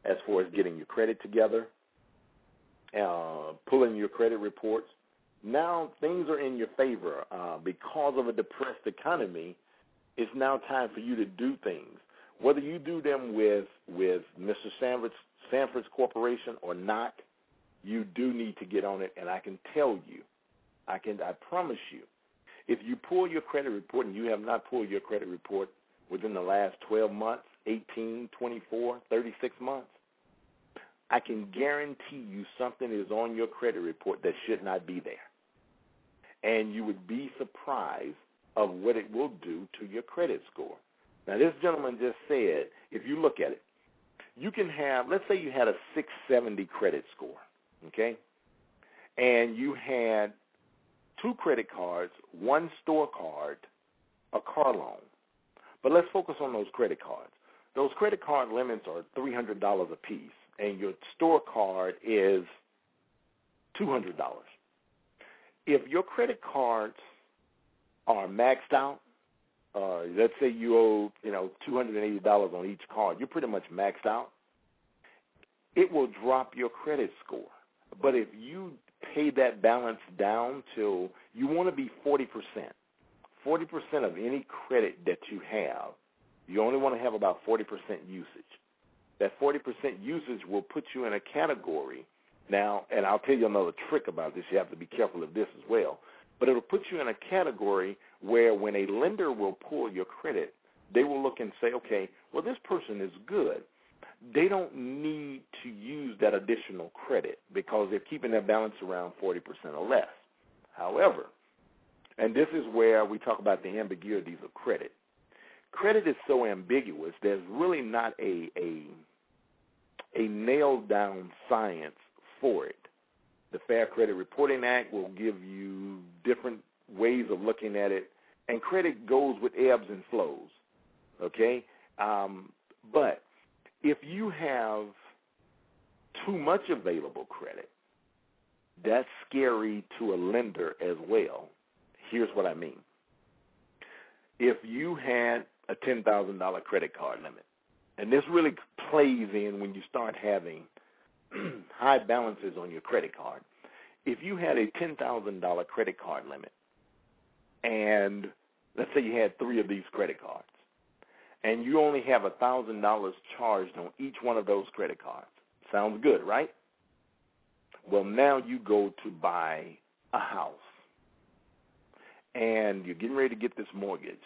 as far as getting your credit together, pulling your credit reports. Now things are in your favor. Because of a depressed economy, it's now time for you to do things. Whether you do them with Mr. Sanford's corporation or not, you do need to get on it, and I can tell you, I promise you, if you pull your credit report and you have not pulled your credit report within the last 12 months, 18, 24, 36 months, I can guarantee you something is on your credit report that should not be there. And you would be surprised of what it will do to your credit score. Now, this gentleman just said, if you look at it, you can have, let's say you had a 670 credit score, okay, and you had two credit cards, one store card, a car loan. But let's focus on those credit cards. Those credit card limits are $300 a piece, and your store card is $200. If your credit cards are maxed out, let's say you owe $280 on each card, you're pretty much maxed out, it will drop your credit score. But if you pay that balance down till you want to be 40%, 40% of any credit that you have, you only want to have about 40% usage. That 40% usage will put you in a category. Now, and I'll tell you another trick about this. You have to be careful of this as well. But it will put you in a category where when a lender will pull your credit, they will look and say, okay, well, this person is good. They don't need to use that additional credit because they're keeping their balance around 40% or less. However, and this is where we talk about the ambiguities of credit. Credit is so ambiguous, there's really not a nailed-down science for it. The Fair Credit Reporting Act will give you different ways of looking at it, and credit goes with ebbs and flows, okay? But if you have too much available credit, that's scary to a lender as well. Here's what I mean. If you had a $10,000 credit card limit, and this really plays in when you start having high balances on your credit card, if you had a $10,000 credit card limit, and let's say you had three of these credit cards, and you only have $1,000 charged on each one of those credit cards, sounds good, right? Well, now you go to buy a house, and you're getting ready to get this mortgage.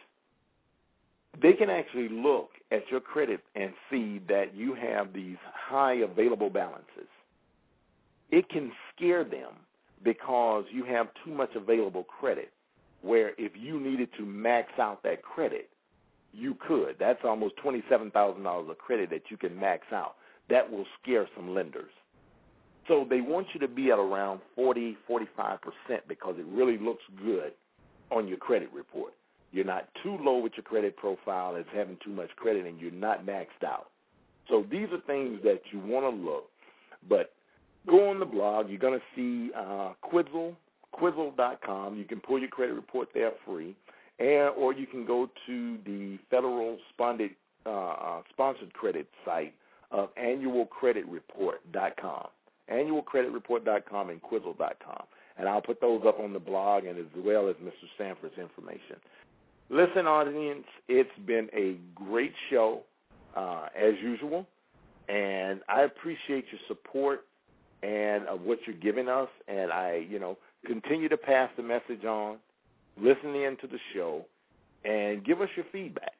They can actually look at your credit and see that you have these high available balances. It can scare them because you have too much available credit, where if you needed to max out that credit, you could. That's almost $27,000 of credit that you can max out. That will scare some lenders. So they want you to be at around 40, 45% because it really looks good on your credit report. You're not too low with your credit profile as having too much credit, and you're not maxed out. So these are things that you want to look. But go on the blog. You're going to see Quizzle.com. You can pull your credit report there free, or you can go to the federal sponsored credit site of annualcreditreport.com, annualcreditreport.com and Quizzle.com. And I'll put those up on the blog and as well as Mr. Sanford's information. Listen, audience, it's been a great show as usual, and I appreciate your support and of what you're giving us. And I, continue to pass the message on, listen in to the show, and give us your feedback.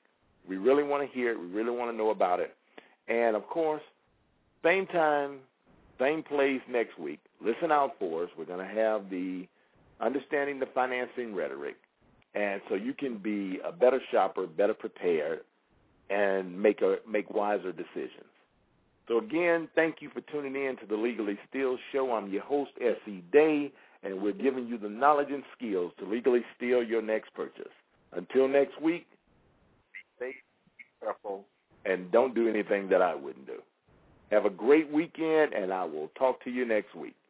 We really want to hear it. We really want to know about it. And, of course, same time, same place next week. Listen out for us. We're going to have the Understanding the Financing Rhetoric, and so you can be a better shopper, better prepared, and make wiser decisions. So, again, thank you for tuning in to the Legally Steal Show. I'm your host, S.E. Day, and we're giving you the knowledge and skills to legally steal your next purchase. Until next week, stay careful and don't do anything that I wouldn't do. Have a great weekend, and I will talk to you next week.